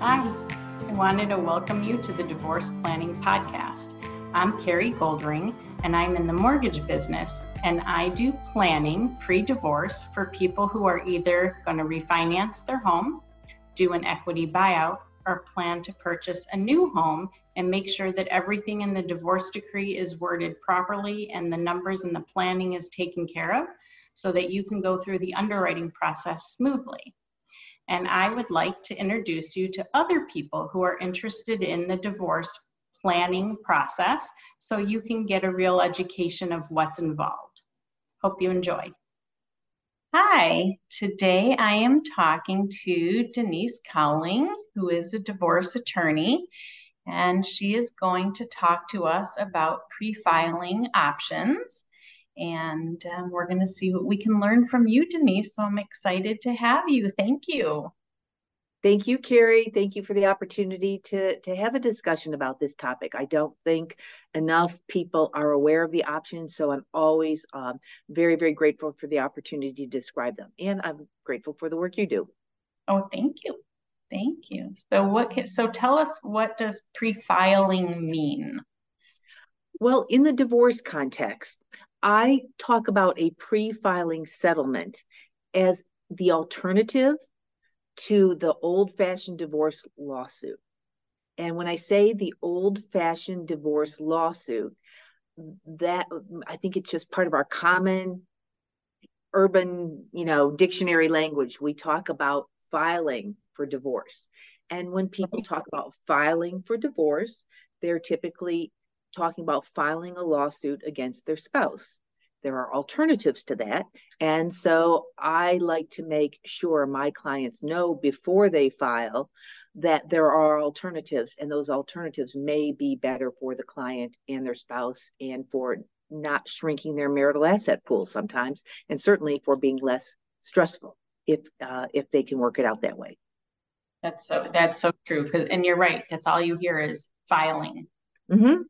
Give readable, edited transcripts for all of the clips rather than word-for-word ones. Hi, I wanted to welcome you to the Divorce Planning Podcast. I'm Carri Goldring, and I'm in the mortgage business, and I do planning pre-divorce for people who are either going to refinance their home, do an equity buyout, or plan to purchase a new home and make sure that everything in the divorce decree is worded properly and the numbers and the planning is taken care of so that you can go through the underwriting process smoothly. And I would like to introduce you to other people who are interested in the divorce planning process so you can get a real education of what's involved. Hope you enjoy. Hi, today I am talking to Denise Couling, who is a divorce attorney, and she is going to talk to us about pre-filing options. And we're going to see what we can learn from you, Denise. So I'm excited to have you. Thank you. Thank you, Carri. Thank you for the opportunity to have a discussion about this topic. I don't think enough people are aware of the options, so I'm always very, very grateful for the opportunity to describe them. And I'm grateful for the work you do. Oh, thank you. Thank you. So tell us, what does pre-filing mean? Well, in the divorce context, I talk about a pre-filing settlement as the alternative to the old-fashioned divorce lawsuit. And when I say the old-fashioned divorce lawsuit, that I think it's just part of our common urban, dictionary language. We talk about filing for divorce. And when people talk about filing for divorce, they're typically talking about filing a lawsuit against their spouse. There are alternatives to that. And so I like to make sure my clients know before they file that there are alternatives, and those alternatives may be better for the client and their spouse, and for not shrinking their marital asset pool sometimes, and certainly for being less stressful if they can work it out that way. That's so true. And you're right. That's all you hear is filing. Mm-hmm.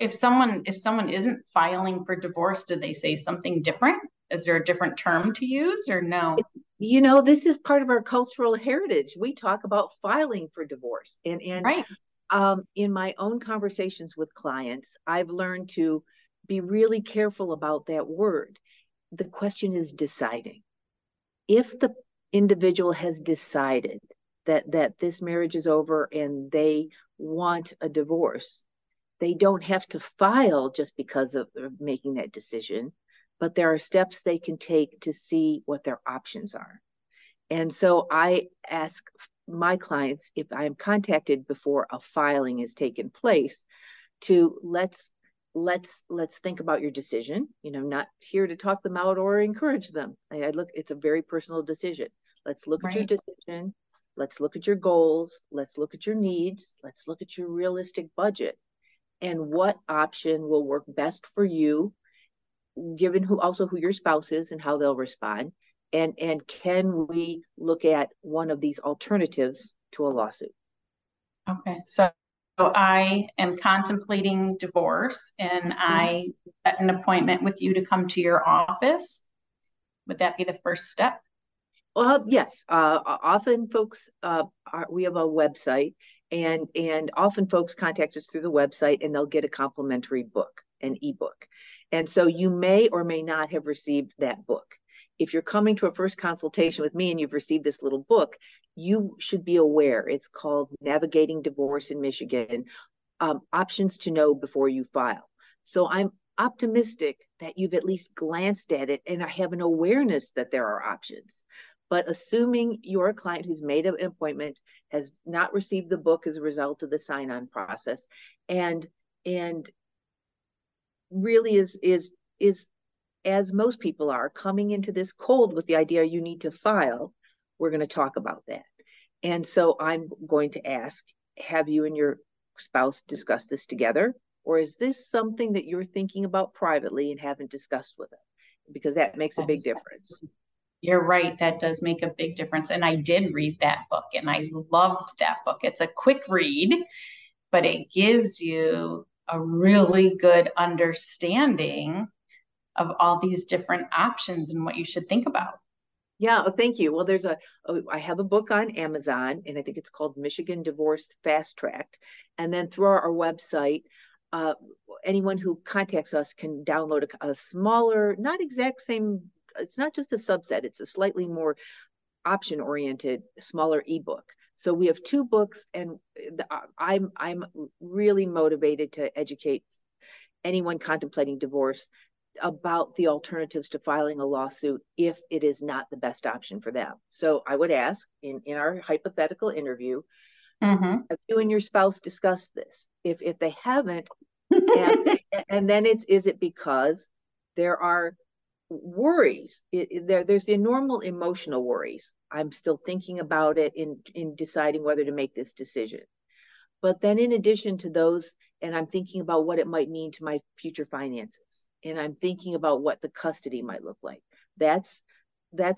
If someone isn't filing for divorce, do they say something different? Is there a different term to use, or no? This is part of our cultural heritage. We talk about filing for divorce. And right. In my own conversations with clients, I've learned to be really careful about that word. The question is deciding. If the individual has decided that this marriage is over and they want a divorce, they don't have to file just because of making that decision, but there are steps they can take to see what their options are. And so I ask my clients, if I'm contacted before a filing has taken place, to let's think about your decision. Not here to talk them out or encourage them. It's a very personal decision. Let's look right at your decision. Let's look at your goals. Let's look at your needs. Let's look at your realistic budget. And what option will work best for you, given who your spouse is and how they'll respond? And can we look at one of these alternatives to a lawsuit? Okay, so I am contemplating divorce, and I set an appointment with you to come to your office. Would that be the first step? Well, yes. Often folks, we have a website. And often folks contact us through the website, and they'll get a complimentary book, an ebook. And so you may or may not have received that book. If you're coming to a first consultation with me and you've received this little book, you should be aware. It's called Navigating Divorce in Michigan, Options to Know Before You File. So I'm optimistic that you've at least glanced at it and have an awareness that there are options. But assuming you're a client who's made an appointment, has not received the book as a result of the sign-on process, and really is as most people are coming into this cold with the idea you need to file, we're going to talk about that. And so I'm going to ask, have you and your spouse discussed this together? Or is this something that you're thinking about privately and haven't discussed with them? Because that makes a big difference. You're right. That does make a big difference. And I did read that book, and I loved that book. It's a quick read, but it gives you a really good understanding of all these different options and what you should think about. Yeah, thank you. Well, there's I have a book on Amazon, and I think it's called Michigan Divorced Fast Tracked. And then through our website, anyone who contacts us can download a smaller, not exact same, it's not just a subset, it's a slightly more option-oriented, smaller ebook. So we have two books, and I'm really motivated to educate anyone contemplating divorce about the alternatives to filing a lawsuit if it is not the best option for them. So I would ask in our hypothetical interview, have you and your spouse discussed this? If they haven't, and then is it because there are worries? There's the normal emotional worries. I'm still thinking about it in deciding whether to make this decision. But then in addition to those, and I'm thinking about what it might mean to my future finances. And I'm thinking about what the custody might look like. That's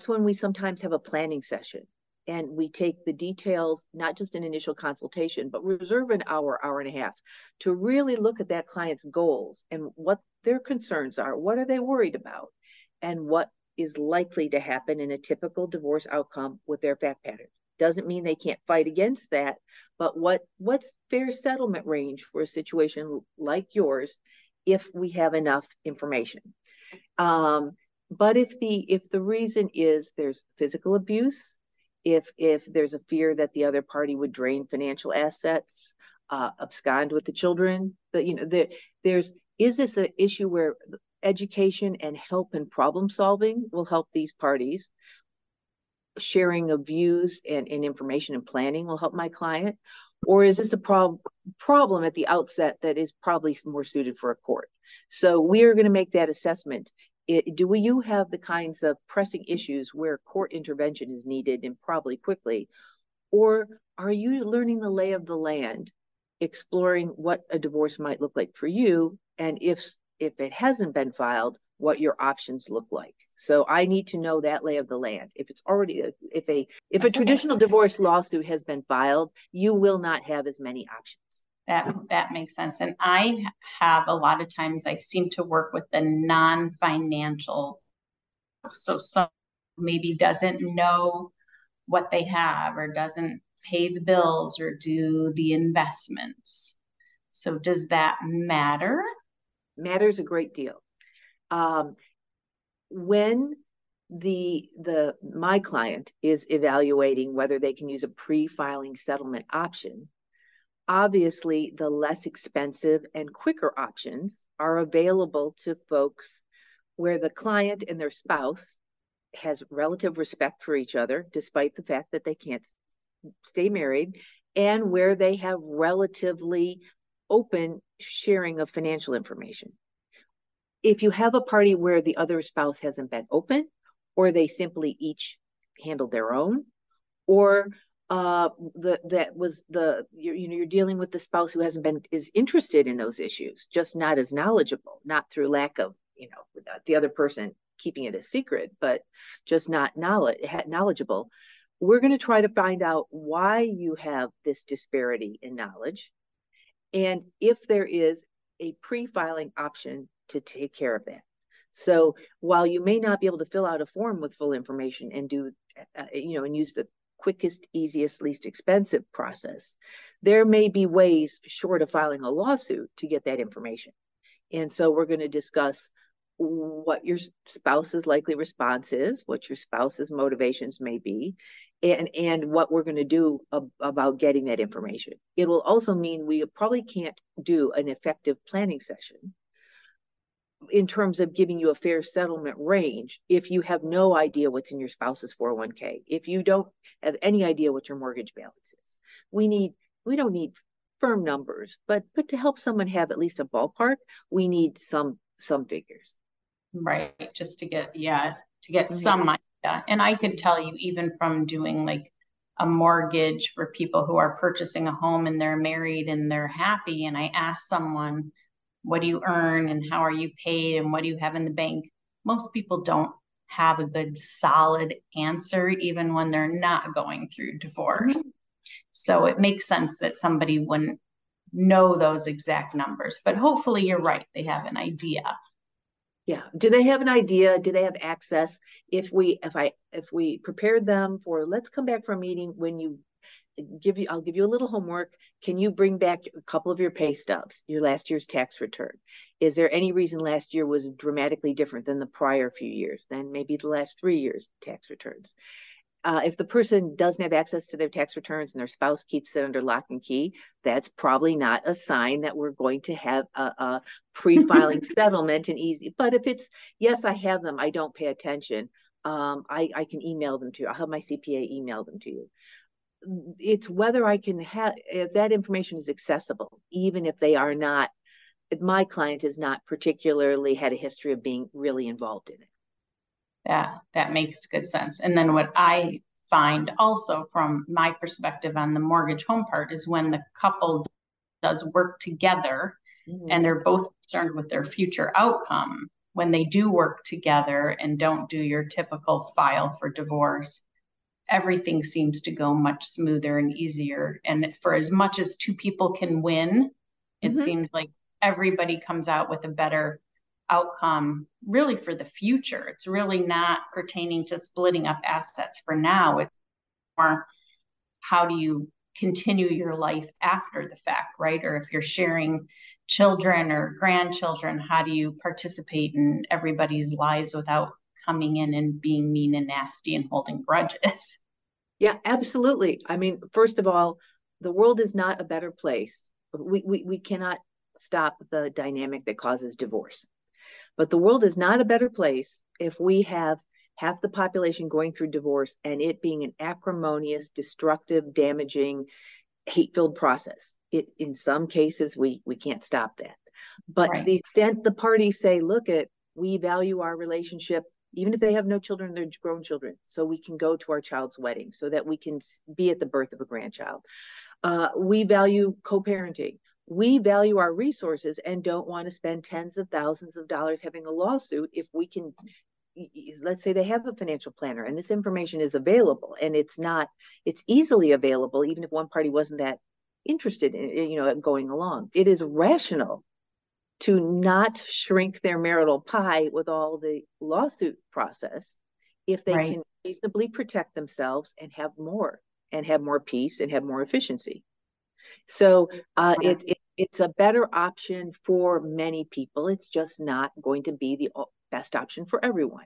when we sometimes have a planning session, and we take the details, not just an initial consultation, but reserve an hour, hour and a half to really look at that client's goals and what their concerns are, what are they worried about, and what is likely to happen in a typical divorce outcome with their fact pattern. Doesn't mean they can't fight against that, but what's fair settlement range for a situation like yours if we have enough information. But if the reason is there's physical abuse, if there's a fear that the other party would drain financial assets, abscond with the children, is this an issue where education and help and problem solving will help these parties? Sharing of views and information and planning will help my client? Or is this a problem at the outset that is probably more suited for a court? So we are going to make that assessment. Do you have the kinds of pressing issues where court intervention is needed, and probably quickly? Or are you learning the lay of the land, exploring what a divorce might look like for you? And if it hasn't been filed, what your options look like. So I need to know that lay of the land. If it's already, if a traditional divorce lawsuit has been filed, you will not have as many options. That makes sense. And I have a lot of times, I seem to work with the non-financial. So some maybe doesn't know what they have, or doesn't pay the bills, or do the investments. So does that matter? Matters a great deal. When my client is evaluating whether they can use a pre-filing settlement option, obviously the less expensive and quicker options are available to folks where the client and their spouse has relative respect for each other, despite the fact that they can't stay married, and where they have relatively open sharing of financial information. If you have a party where the other spouse hasn't been open, or they simply each handled their own, or you're dealing with the spouse who is interested in those issues, just not as knowledgeable, not through lack of, the other person keeping it a secret, but just not knowledgeable. We're going to try to find out why you have this disparity in knowledge, and if there is a pre-filing option to take care of that. So while you may not be able to fill out a form with full information and do, and use the quickest, easiest, least expensive process, there may be ways short of filing a lawsuit to get that information. And so we're going to discuss what your spouse's likely response is, what your spouse's motivations may be, and what we're going to do about getting that information. It will also mean we probably can't do an effective planning session in terms of giving you a fair settlement range if you have no idea what's in your spouse's 401k, if you don't have any idea what your mortgage balance is. We don't need firm numbers, but to help someone have at least a ballpark, we need some figures. Right. Just to get some idea. And I could tell you, even from doing like a mortgage for people who are purchasing a home and they're married and they're happy, and I ask someone, what do you earn, and how are you paid, and what do you have in the bank? Most people don't have a good solid answer, even when they're not going through divorce. Mm-hmm. So it makes sense that somebody wouldn't know those exact numbers, but hopefully you're right. They have an idea. Yeah. Do they have an idea? Do they have access? If we prepared them for, let's come back for a meeting when you I'll give you a little homework. Can you bring back a couple of your pay stubs, your last year's tax return? Is there any reason last year was dramatically different than the prior few years, than maybe the last 3 years' tax returns? If the person doesn't have access to their tax returns and their spouse keeps it under lock and key, that's probably not a sign that we're going to have a pre-filing settlement and easy. But if it's, yes, I have them, I don't pay attention, I can email them to you. I'll have my CPA email them to you. It's whether I can have, if that information is accessible, even if they are not, if my client has not particularly had a history of being really involved in it. Yeah, that makes good sense. And then what I find also from my perspective on the mortgage home part is when the couple does work together, mm-hmm. and they're both concerned with their future outcome, when they do work together and don't do your typical file for divorce, everything seems to go much smoother and easier. And for as much as two people can win, it mm-hmm. seems like everybody comes out with a better outcome really for the future. It's really not pertaining to splitting up assets for now. It's more how do you continue your life after the fact, right? Or if you're sharing children or grandchildren, how do you participate in everybody's lives without coming in and being mean and nasty and holding grudges? Yeah, absolutely. I mean, first of all, the world is not a better place. We cannot stop the dynamic that causes divorce. But the world is not a better place if we have half the population going through divorce and it being an acrimonious, destructive, damaging, hate-filled process. It, in some cases, we can't stop that. But right. to the extent the parties say, look, we value our relationship, even if they have no children, they're grown children. So we can go to our child's wedding so that we can be at the birth of a grandchild. We value co-parenting. We value our resources and don't want to spend tens of thousands of dollars having a lawsuit if we can, let's say they have a financial planner and this information is available and it's easily available, even if one party wasn't that interested in, going along. It is rational to not shrink their marital pie with all the lawsuit process if they right. can reasonably protect themselves and have more peace and have more efficiency. So it's a better option for many people. It's just not going to be the best option for everyone.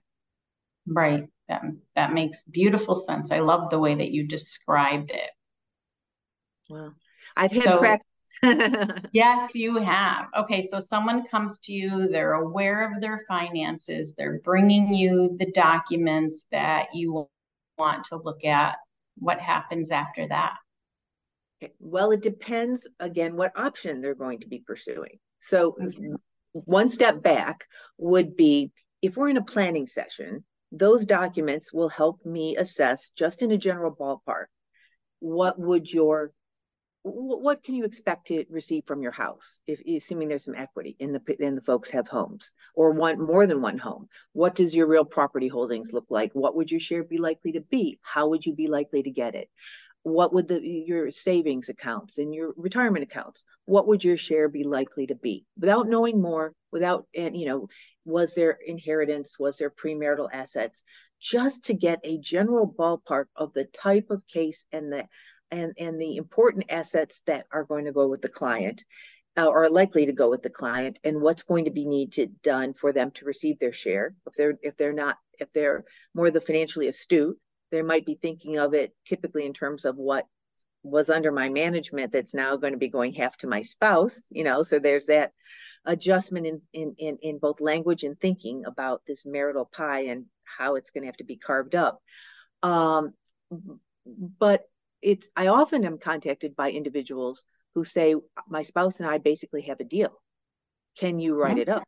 Right. That makes beautiful sense. I love the way that you described it. Well, I've had practice. Yes, you have. Okay. So someone comes to you, they're aware of their finances. They're bringing you the documents that you want to look at. What happens after that? Okay. Well, it depends, again, what option they're going to be pursuing. So mm-hmm. one step back would be, if we're in a planning session, those documents will help me assess, just in a general ballpark, what can you expect to receive from your house, if assuming there's some equity in the folks have homes or want more than one home? What does your real property holdings look like? What would your share be likely to be? How would you be likely to get it? What would your savings accounts and your retirement accounts, what would your share be likely to be? Without knowing more, was there inheritance? Was there premarital assets? Just to get a general ballpark of the type of case and the important assets that are going to go with the client, or are likely to go with the client, and what's going to be done for them to receive their share. If they're more the financially astute, they might be thinking of it typically in terms of what was under my management that's now going to be going half to my spouse, so there's that adjustment in both language and thinking about this marital pie and how it's going to have to be carved up. I often am contacted by individuals who say, my spouse and I basically have a deal. Can you write it up?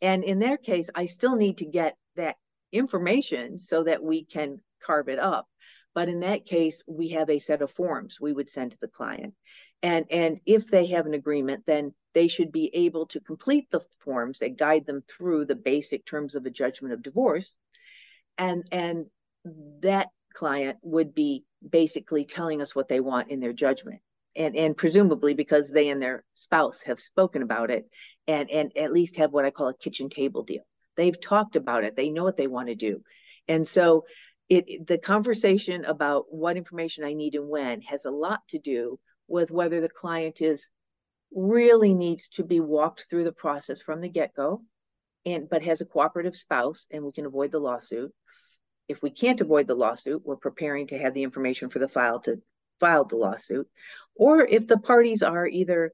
And in their case, I still need to get that information so that we can carve it up. But in that case, we have a set of forms we would send to the client. And if they have an agreement, then they should be able to complete the forms that guide them through the basic terms of a judgment of divorce. And that client would be basically telling us what they want in their judgment. And presumably because they and their spouse have spoken about it and at least have what I call a kitchen table deal. They've talked about it. They know what they want to do. And so the conversation about what information I need and when has a lot to do with whether the client really needs to be walked through the process from the get-go, but has a cooperative spouse, and we can avoid the lawsuit. If we can't avoid the lawsuit, we're preparing to have the information for the file to file the lawsuit. Or if the parties are either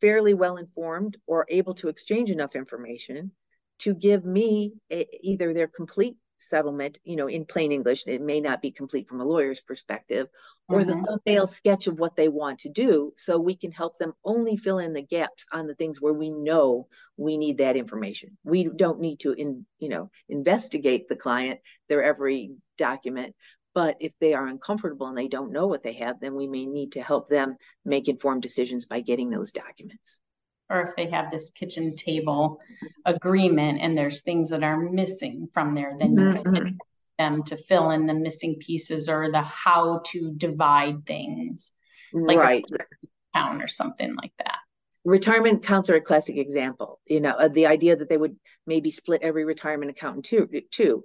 fairly well informed or able to exchange enough information to give me either their complete settlement, in plain English, it may not be complete from a lawyer's perspective, or the thumbnail sketch of what they want to do, so we can help them only fill in the gaps on the things where we know we need that information. We don't need to, investigate the client, their every document, but if they are uncomfortable and they don't know what they have, then we may need to help them make informed decisions by getting those documents. Or if they have this kitchen table agreement and there's things that are missing from there, then you can help them to fill in the missing pieces or the how to divide things, like a town or something like that. Retirement accounts are a classic example. The idea that they would maybe split every retirement account in two.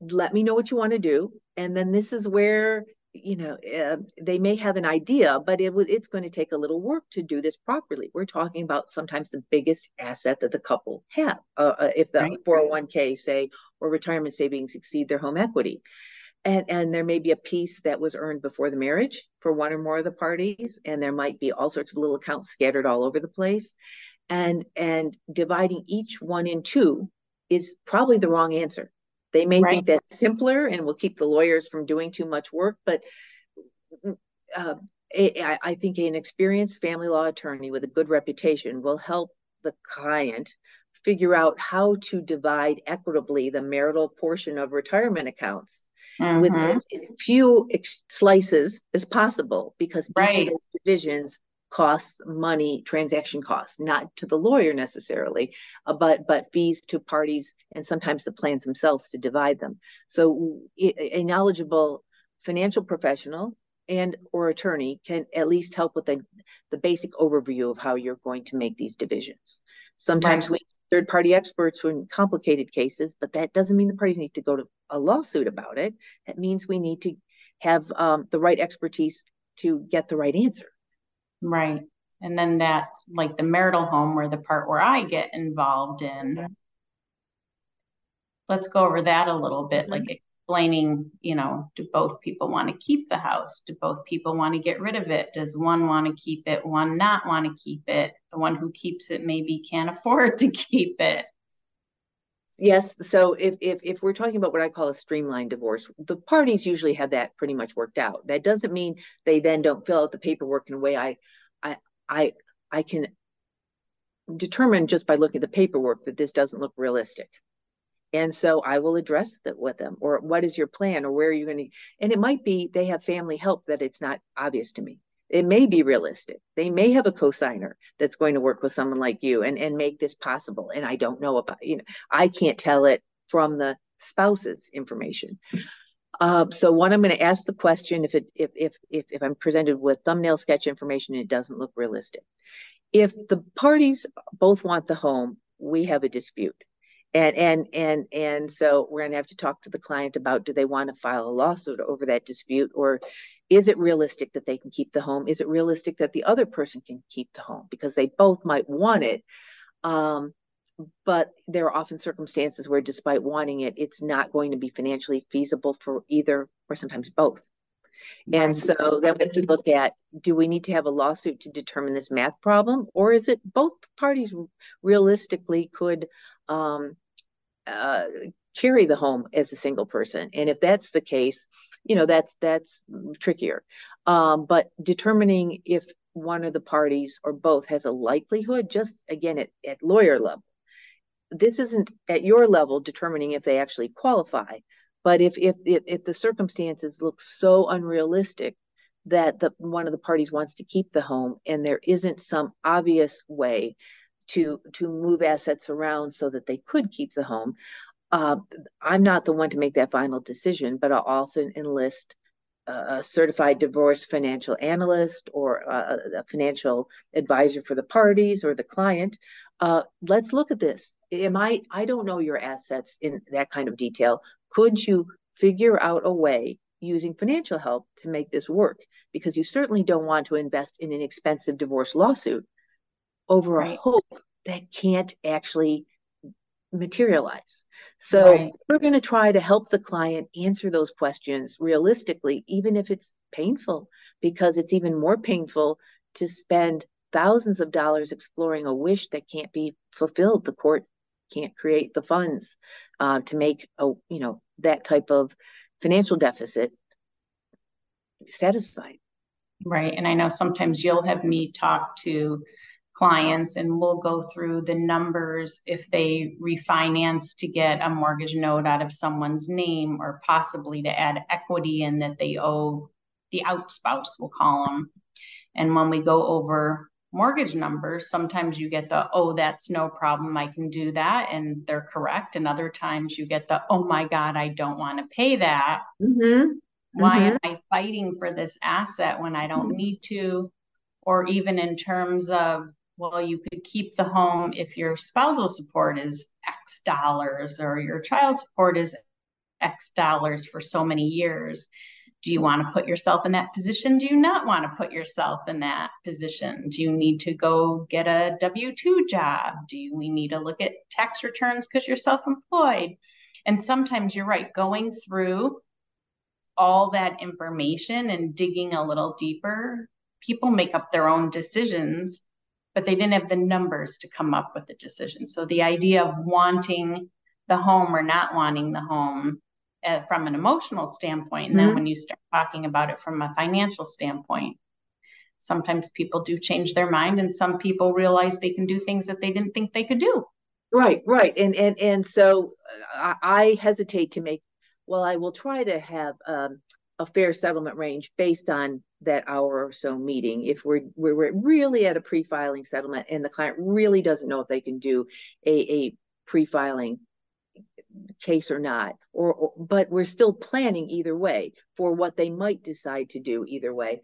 Let me know what you want to do, and then this is where. They may have an idea, but it's going to take a little work to do this properly. We're talking about sometimes the biggest asset that the couple have, if the 401k, say, or retirement savings exceed their home equity. And there may be a piece that was earned before the marriage for one or more of the parties, and there might be all sorts of little accounts scattered all over the place. And dividing each one in two is probably the wrong answer. They may think that's simpler and will keep the lawyers from doing too much work, but I think an experienced family law attorney with a good reputation will help the client figure out how to divide equitably the marital portion of retirement accounts with as few slices as possible, because each of those divisions costs money, transaction costs, not to the lawyer necessarily, but fees to parties and sometimes the plans themselves to divide them. So a knowledgeable financial professional and or attorney can at least help with the basic overview of how you're going to make these divisions. Sometimes we third-party experts in complicated cases, but that doesn't mean the parties need to go to a lawsuit about it. That means we need to have the right expertise to get the right answer. Right. And then that's like the marital home, where the part where I get involved in. Let's go over that a little bit, like explaining, do both people want to keep the house? Do both people want to get rid of it? Does one want to keep it? One not want to keep it? The one who keeps it maybe can't afford to keep it. Yes. So if we're talking about what I call a streamlined divorce, the parties usually have that pretty much worked out. That doesn't mean they then don't fill out the paperwork in a way I can determine just by looking at the paperwork that this doesn't look realistic. And so I will address that with them, or what is your plan, or where are you going to, and it might be they have family help that it's not obvious to me. It may be realistic. They may have a cosigner that's going to work with someone like you and make this possible. And I don't know about, I can't tell it from the spouse's information. So one, I'm going to ask the question, if I'm presented with thumbnail sketch information and it doesn't look realistic. If the parties both want the home, we have a dispute. And so we're going to have to talk to the client about, do they want to file a lawsuit over that dispute, or is it realistic that they can keep the home? Is it realistic that the other person can keep the home? Because they both might want it, but there are often circumstances where, despite wanting it, it's not going to be financially feasible for either, or sometimes both. And so then we have to look at, do we need to have a lawsuit to determine this math problem, or is it both parties realistically could carry the home as a single person? And if that's the case, that's trickier. But determining if one of the parties or both has a likelihood, just again at lawyer level, this isn't at your level determining if they actually qualify. But if the circumstances look so unrealistic that one of the parties wants to keep the home and there isn't some obvious way to move assets around so that they could keep the home, I'm not the one to make that final decision, but I'll often enlist a certified divorce financial analyst or a financial advisor for the parties or the client. Let's look at this. I don't know your assets in that kind of detail. Could you figure out a way using financial help to make this work? Because you certainly don't want to invest in an expensive divorce lawsuit over a hope that can't actually materialize. So we're going to try to help the client answer those questions realistically, even if it's painful, because it's even more painful to spend thousands of dollars exploring a wish that can't be fulfilled. The court can't create the funds to make a, you know, that type of financial deficit satisfied. Right. And I know sometimes you'll have me talk to clients and we'll go through the numbers if they refinance to get a mortgage note out of someone's name, or possibly to add equity in that they owe the out spouse, we'll call them. And when we go over mortgage numbers, sometimes you get the, oh, that's no problem, I can do that, and they're correct. And other times you get the, oh my God, I don't want to pay that. Mm-hmm. Why am I fighting for this asset when I don't need to? Or even in terms of, well, you could keep the home if your spousal support is X dollars or your child support is X dollars for so many years. Do you want to put yourself in that position? Do you not want to put yourself in that position? Do you need to go get a W-2 job? Do we need to look at tax returns because you're self-employed? And sometimes you're right, going through all that information and digging a little deeper, people make up their own decisions, but they didn't have the numbers to come up with the decision. So the idea of wanting the home or not wanting the home from an emotional standpoint, and then when you start talking about it from a financial standpoint, sometimes people do change their mind, and some people realize they can do things that they didn't think they could do. Right. And so I hesitate to make, well, I will try to have a fair settlement range based on that hour or so meeting. If we're really at a pre-filing settlement and the client really doesn't know if they can do a pre-filing case or not, or but we're still planning either way for what they might decide to do either way.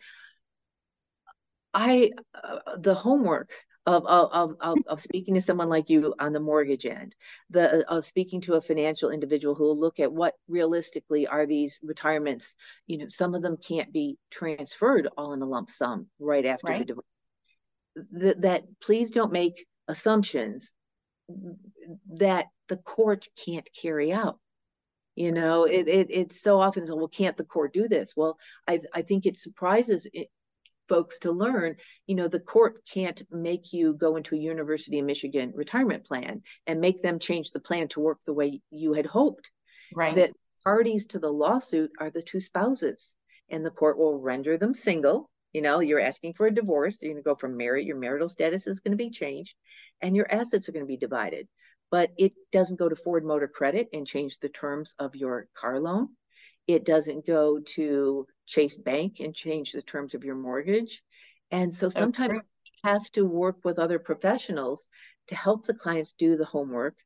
The homework of speaking to someone like you on the mortgage end, of speaking to a financial individual who will look at what realistically are these retirements. You know, some of them can't be transferred all in a lump sum right after the divorce. That please don't make assumptions that the court can't carry out. You know, it's so often, well, can't the court do this? Well, I think it surprises folks to learn, you know, the court can't make you go into a University of Michigan retirement plan and make them change the plan to work the way you had hoped. Right. That parties to the lawsuit are the two spouses, and the court will render them single. You know, you're asking for a divorce. You're going to go from married. Your marital status is going to be changed, and your assets are going to be divided. But it doesn't go to Ford Motor Credit and change the terms of your car loan. It doesn't go to Chase Bank and change the terms of your mortgage. And so sometimes you have to work with other professionals to help the clients do the homework,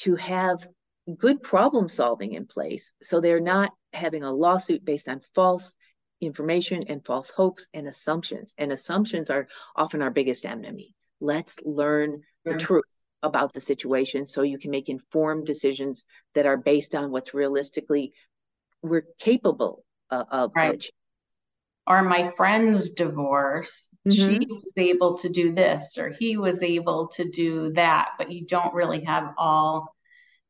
to have good problem solving in place, so they're not having a lawsuit based on false information and false hopes and assumptions. And assumptions are often our biggest enemy. Let's learn the truth about the situation so you can make informed decisions that are based on what's realistically we're capable of. Right. Or my friend's divorce, she was able to do this, or he was able to do that, but you don't really have all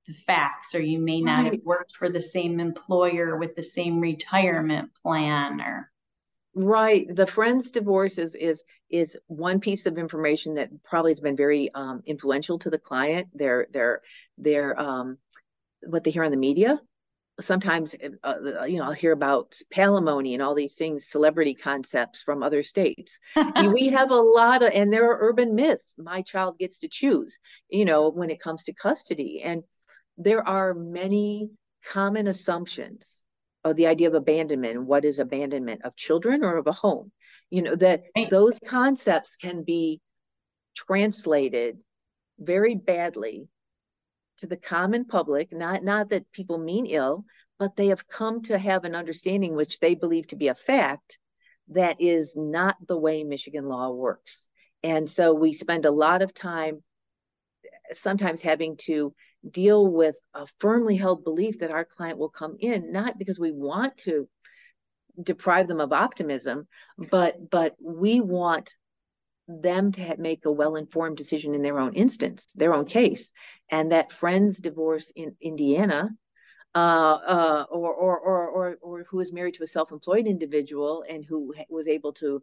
the facts, or you may not have worked for the same employer with the same retirement plan, or the friend's divorce is one piece of information that probably has been very influential to the client. They're what they hear on the media. Sometimes, you know, I'll hear about palimony and all these things, celebrity concepts from other states. We have a lot of, and there are urban myths. My child gets to choose, you know, when it comes to custody. And there are many common assumptions. The idea of abandonment. What is abandonment of children or of a home? You know, that those concepts can be translated very badly to the common public. Not that people mean ill, but they have come to have an understanding which they believe to be a fact that is not the way Michigan law works. And so we spend a lot of time sometimes having to deal with a firmly held belief that our client will come in, not because we want to deprive them of optimism, but we want them to make a well-informed decision in their own instance, their own case. And that friend's divorce in Indiana, or who is married to a self-employed individual and who was able to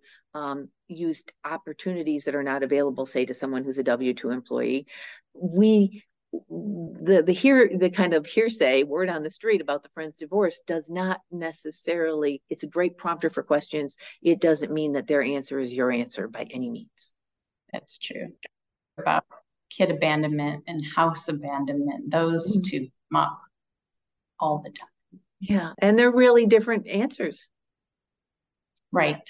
use opportunities that are not available, say, to someone who's a W-2 employee. The kind of hearsay word on the street about the friend's divorce does not necessarily, it's a great prompter for questions. It doesn't mean that their answer is your answer by any means. That's true. About kid abandonment and house abandonment, those two come up all the time. Yeah. And they're really different answers. Right.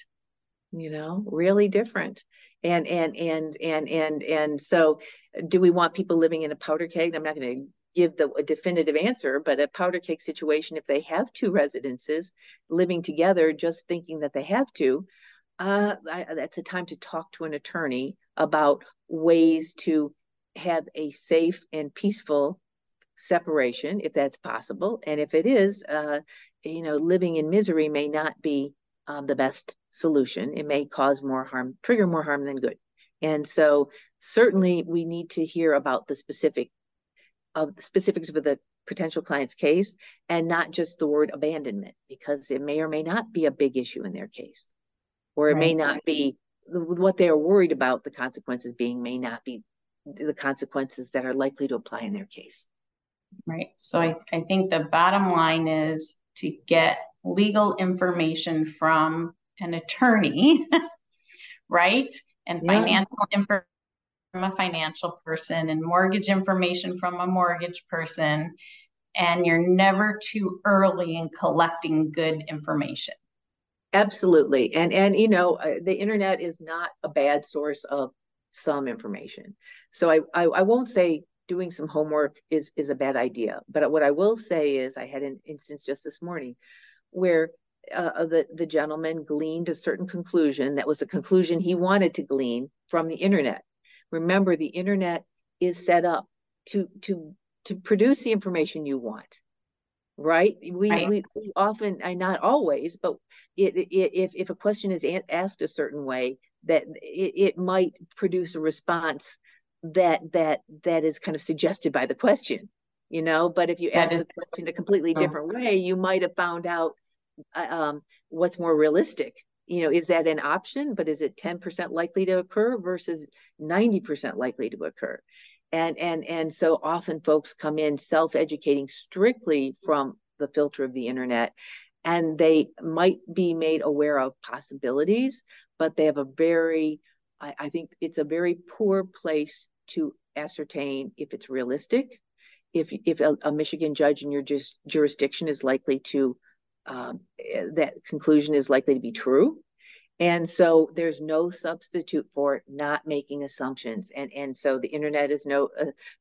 You know, really different. And so do we want people living in a powder keg? I'm not going to give a definitive answer, but a powder keg situation, if they have two residences living together, just thinking that they have two, that's a time to talk to an attorney about ways to have a safe and peaceful separation, if that's possible. And if it is, you know, living in misery may not be the best solution. It may cause more harm, trigger more harm than good. And so certainly we need to hear about the specifics of the potential client's case and not just the word abandonment, because it may or may not be a big issue in their case, or it right. may not be what they are worried about. The consequences being may not be the consequences that are likely to apply in their case. Right. So I think the bottom line is to get legal information from an attorney, right? And financial information from a financial person, and mortgage information from a mortgage person. And you're never too early in collecting good information. Absolutely. And you know, the internet is not a bad source of some information. So I won't say doing some homework is a bad idea. But what I will say is I had an instance just this morning where the gentleman gleaned a certain conclusion that was a conclusion he wanted to glean from the internet. Remember, the internet is set up to produce the information you want, right? We often, not always, but if a question is asked a certain way, that it might produce a response that is kind of suggested by the question, you know. But if you ask the question a completely different way, you might have found out what's more realistic. You know, is that an option? But is it 10% likely to occur versus 90% likely to occur? And so often folks come in self-educating strictly from the filter of the internet, and they might be made aware of possibilities, but they have a very, I think it's a very poor place to ascertain if it's realistic, if a Michigan judge in your jurisdiction is likely to, that conclusion is likely to be true. And so there's no substitute for not making assumptions. And so the internet is no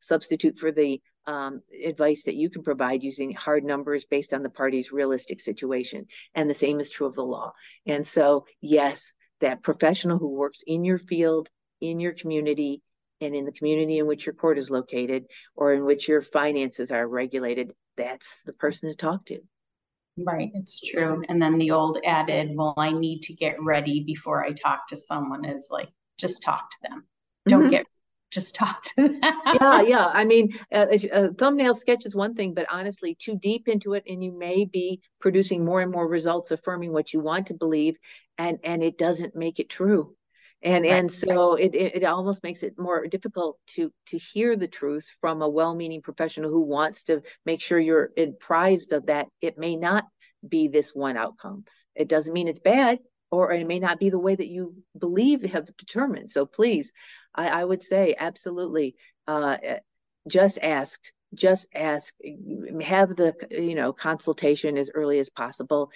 substitute for the advice that you can provide using hard numbers based on the party's realistic situation. And the same is true of the law. And so, yes, that professional who works in your field, in your community, and in the community in which your court is located or in which your finances are regulated, that's the person to talk to. Right, it's true. And then the old added, well, I need to get ready before I talk to someone, is like, just talk to them. Don't just talk to them. Yeah. I mean, a thumbnail sketch is one thing, but honestly, too deep into it, and you may be producing more and more results affirming what you want to believe, and it doesn't make it true. And so it almost makes it more difficult to hear the truth from a well-meaning professional who wants to make sure you're apprised of that. It may not be this one outcome. It doesn't mean it's bad, or it may not be the way that you believe have determined. So please, I would say absolutely, just ask, have the, you know, consultation as early as possible.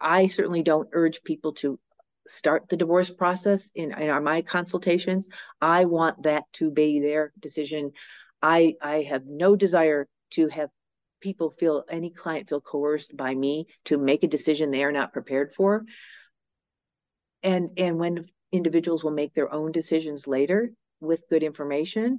I certainly don't urge people to start the divorce process in my consultations. I want that to be their decision. I have no desire to have any client feel coerced by me to make a decision they are not prepared for. And when individuals will make their own decisions later with good information,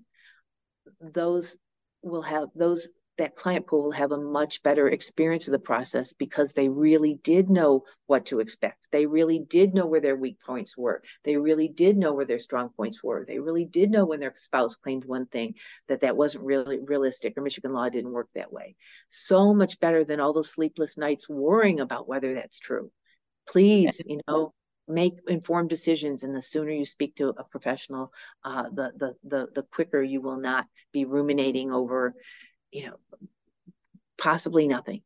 those will have those, that client pool will have a much better experience of the process because they really did know what to expect. They really did know where their weak points were. They really did know where their strong points were. They really did know when their spouse claimed one thing that wasn't really realistic, or Michigan law didn't work that way. So much better than all those sleepless nights worrying about whether that's true. Please, make informed decisions, and the sooner you speak to a professional, the quicker you will not be ruminating over, possibly nothing.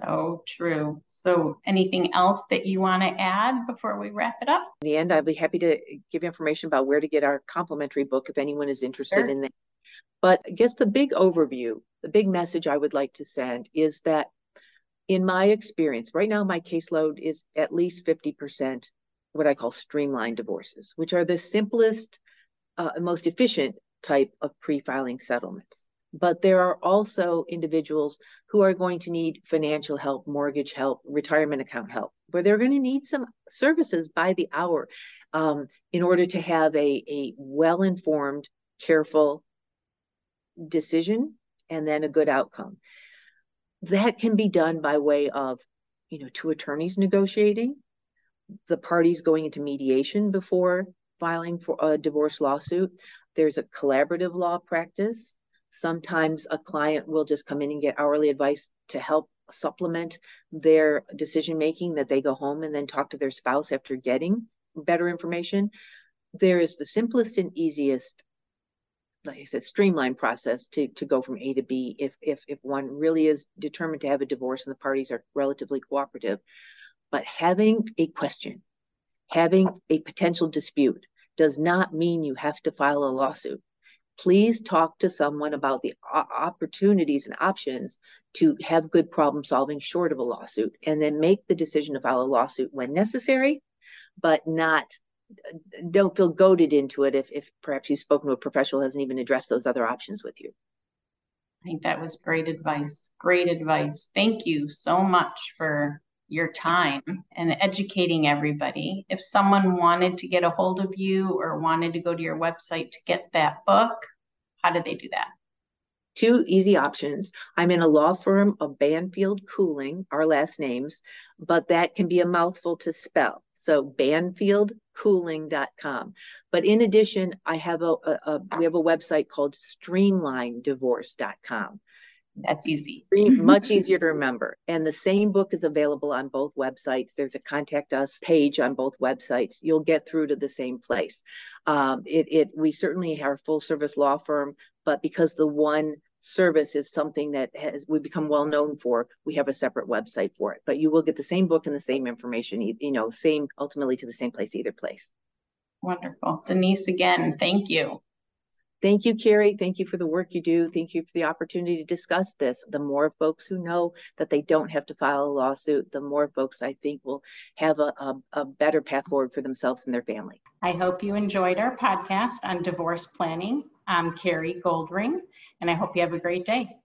So true. So anything else that you want to add before we wrap it up? In the end, I'd be happy to give information about where to get our complimentary book if anyone is interested in that. But I guess the big overview, the big message I would like to send is that in my experience, right now, my caseload is at least 50% what I call streamlined divorces, which are the simplest, most efficient type of pre-filing settlements. But there are also individuals who are going to need financial help, mortgage help, retirement account help, where they're going to need some services by the hour in order to have a well-informed, careful decision and then a good outcome. That can be done by way of, two attorneys negotiating, the parties going into mediation before filing for a divorce lawsuit. There's a collaborative law practice. Sometimes a client will just come in and get hourly advice to help supplement their decision-making, that they go home and then talk to their spouse after getting better information. There is the simplest and easiest, like I said, streamlined process to go from A to B if one really is determined to have a divorce and the parties are relatively cooperative. But having a question, having a potential dispute does not mean you have to file a lawsuit. Please talk to someone about the opportunities and options to have good problem solving short of a lawsuit, and then make the decision to file a lawsuit when necessary, but don't feel goaded into it if perhaps you've spoken to a professional who hasn't even addressed those other options with you. I think that was great advice. Great advice. Thank you so much for your time and educating everybody. If someone wanted to get a hold of you or wanted to go to your website to get that book, how do they do that? Two easy options. I'm in a law firm of Banfield Couling, our last names, but that can be a mouthful to spell. So banfieldcouling.com. But in addition, I have we have a website called streamlinedivorce.com. That's easy. Much easier to remember. And the same book is available on both websites. There's a contact us page on both websites. You'll get through to the same place. We certainly are a full service law firm, but because the one service is something that we've become well known for, we have a separate website for it. But you will get the same book and the same information, ultimately to the same place, either place. Wonderful. Denise, again, thank you. Thank you, Carri. Thank you for the work you do. Thank you for the opportunity to discuss this. The more folks who know that they don't have to file a lawsuit, the more folks I think will have a better path forward for themselves and their family. I hope you enjoyed our podcast on divorce planning. I'm Carri Goldring, and I hope you have a great day.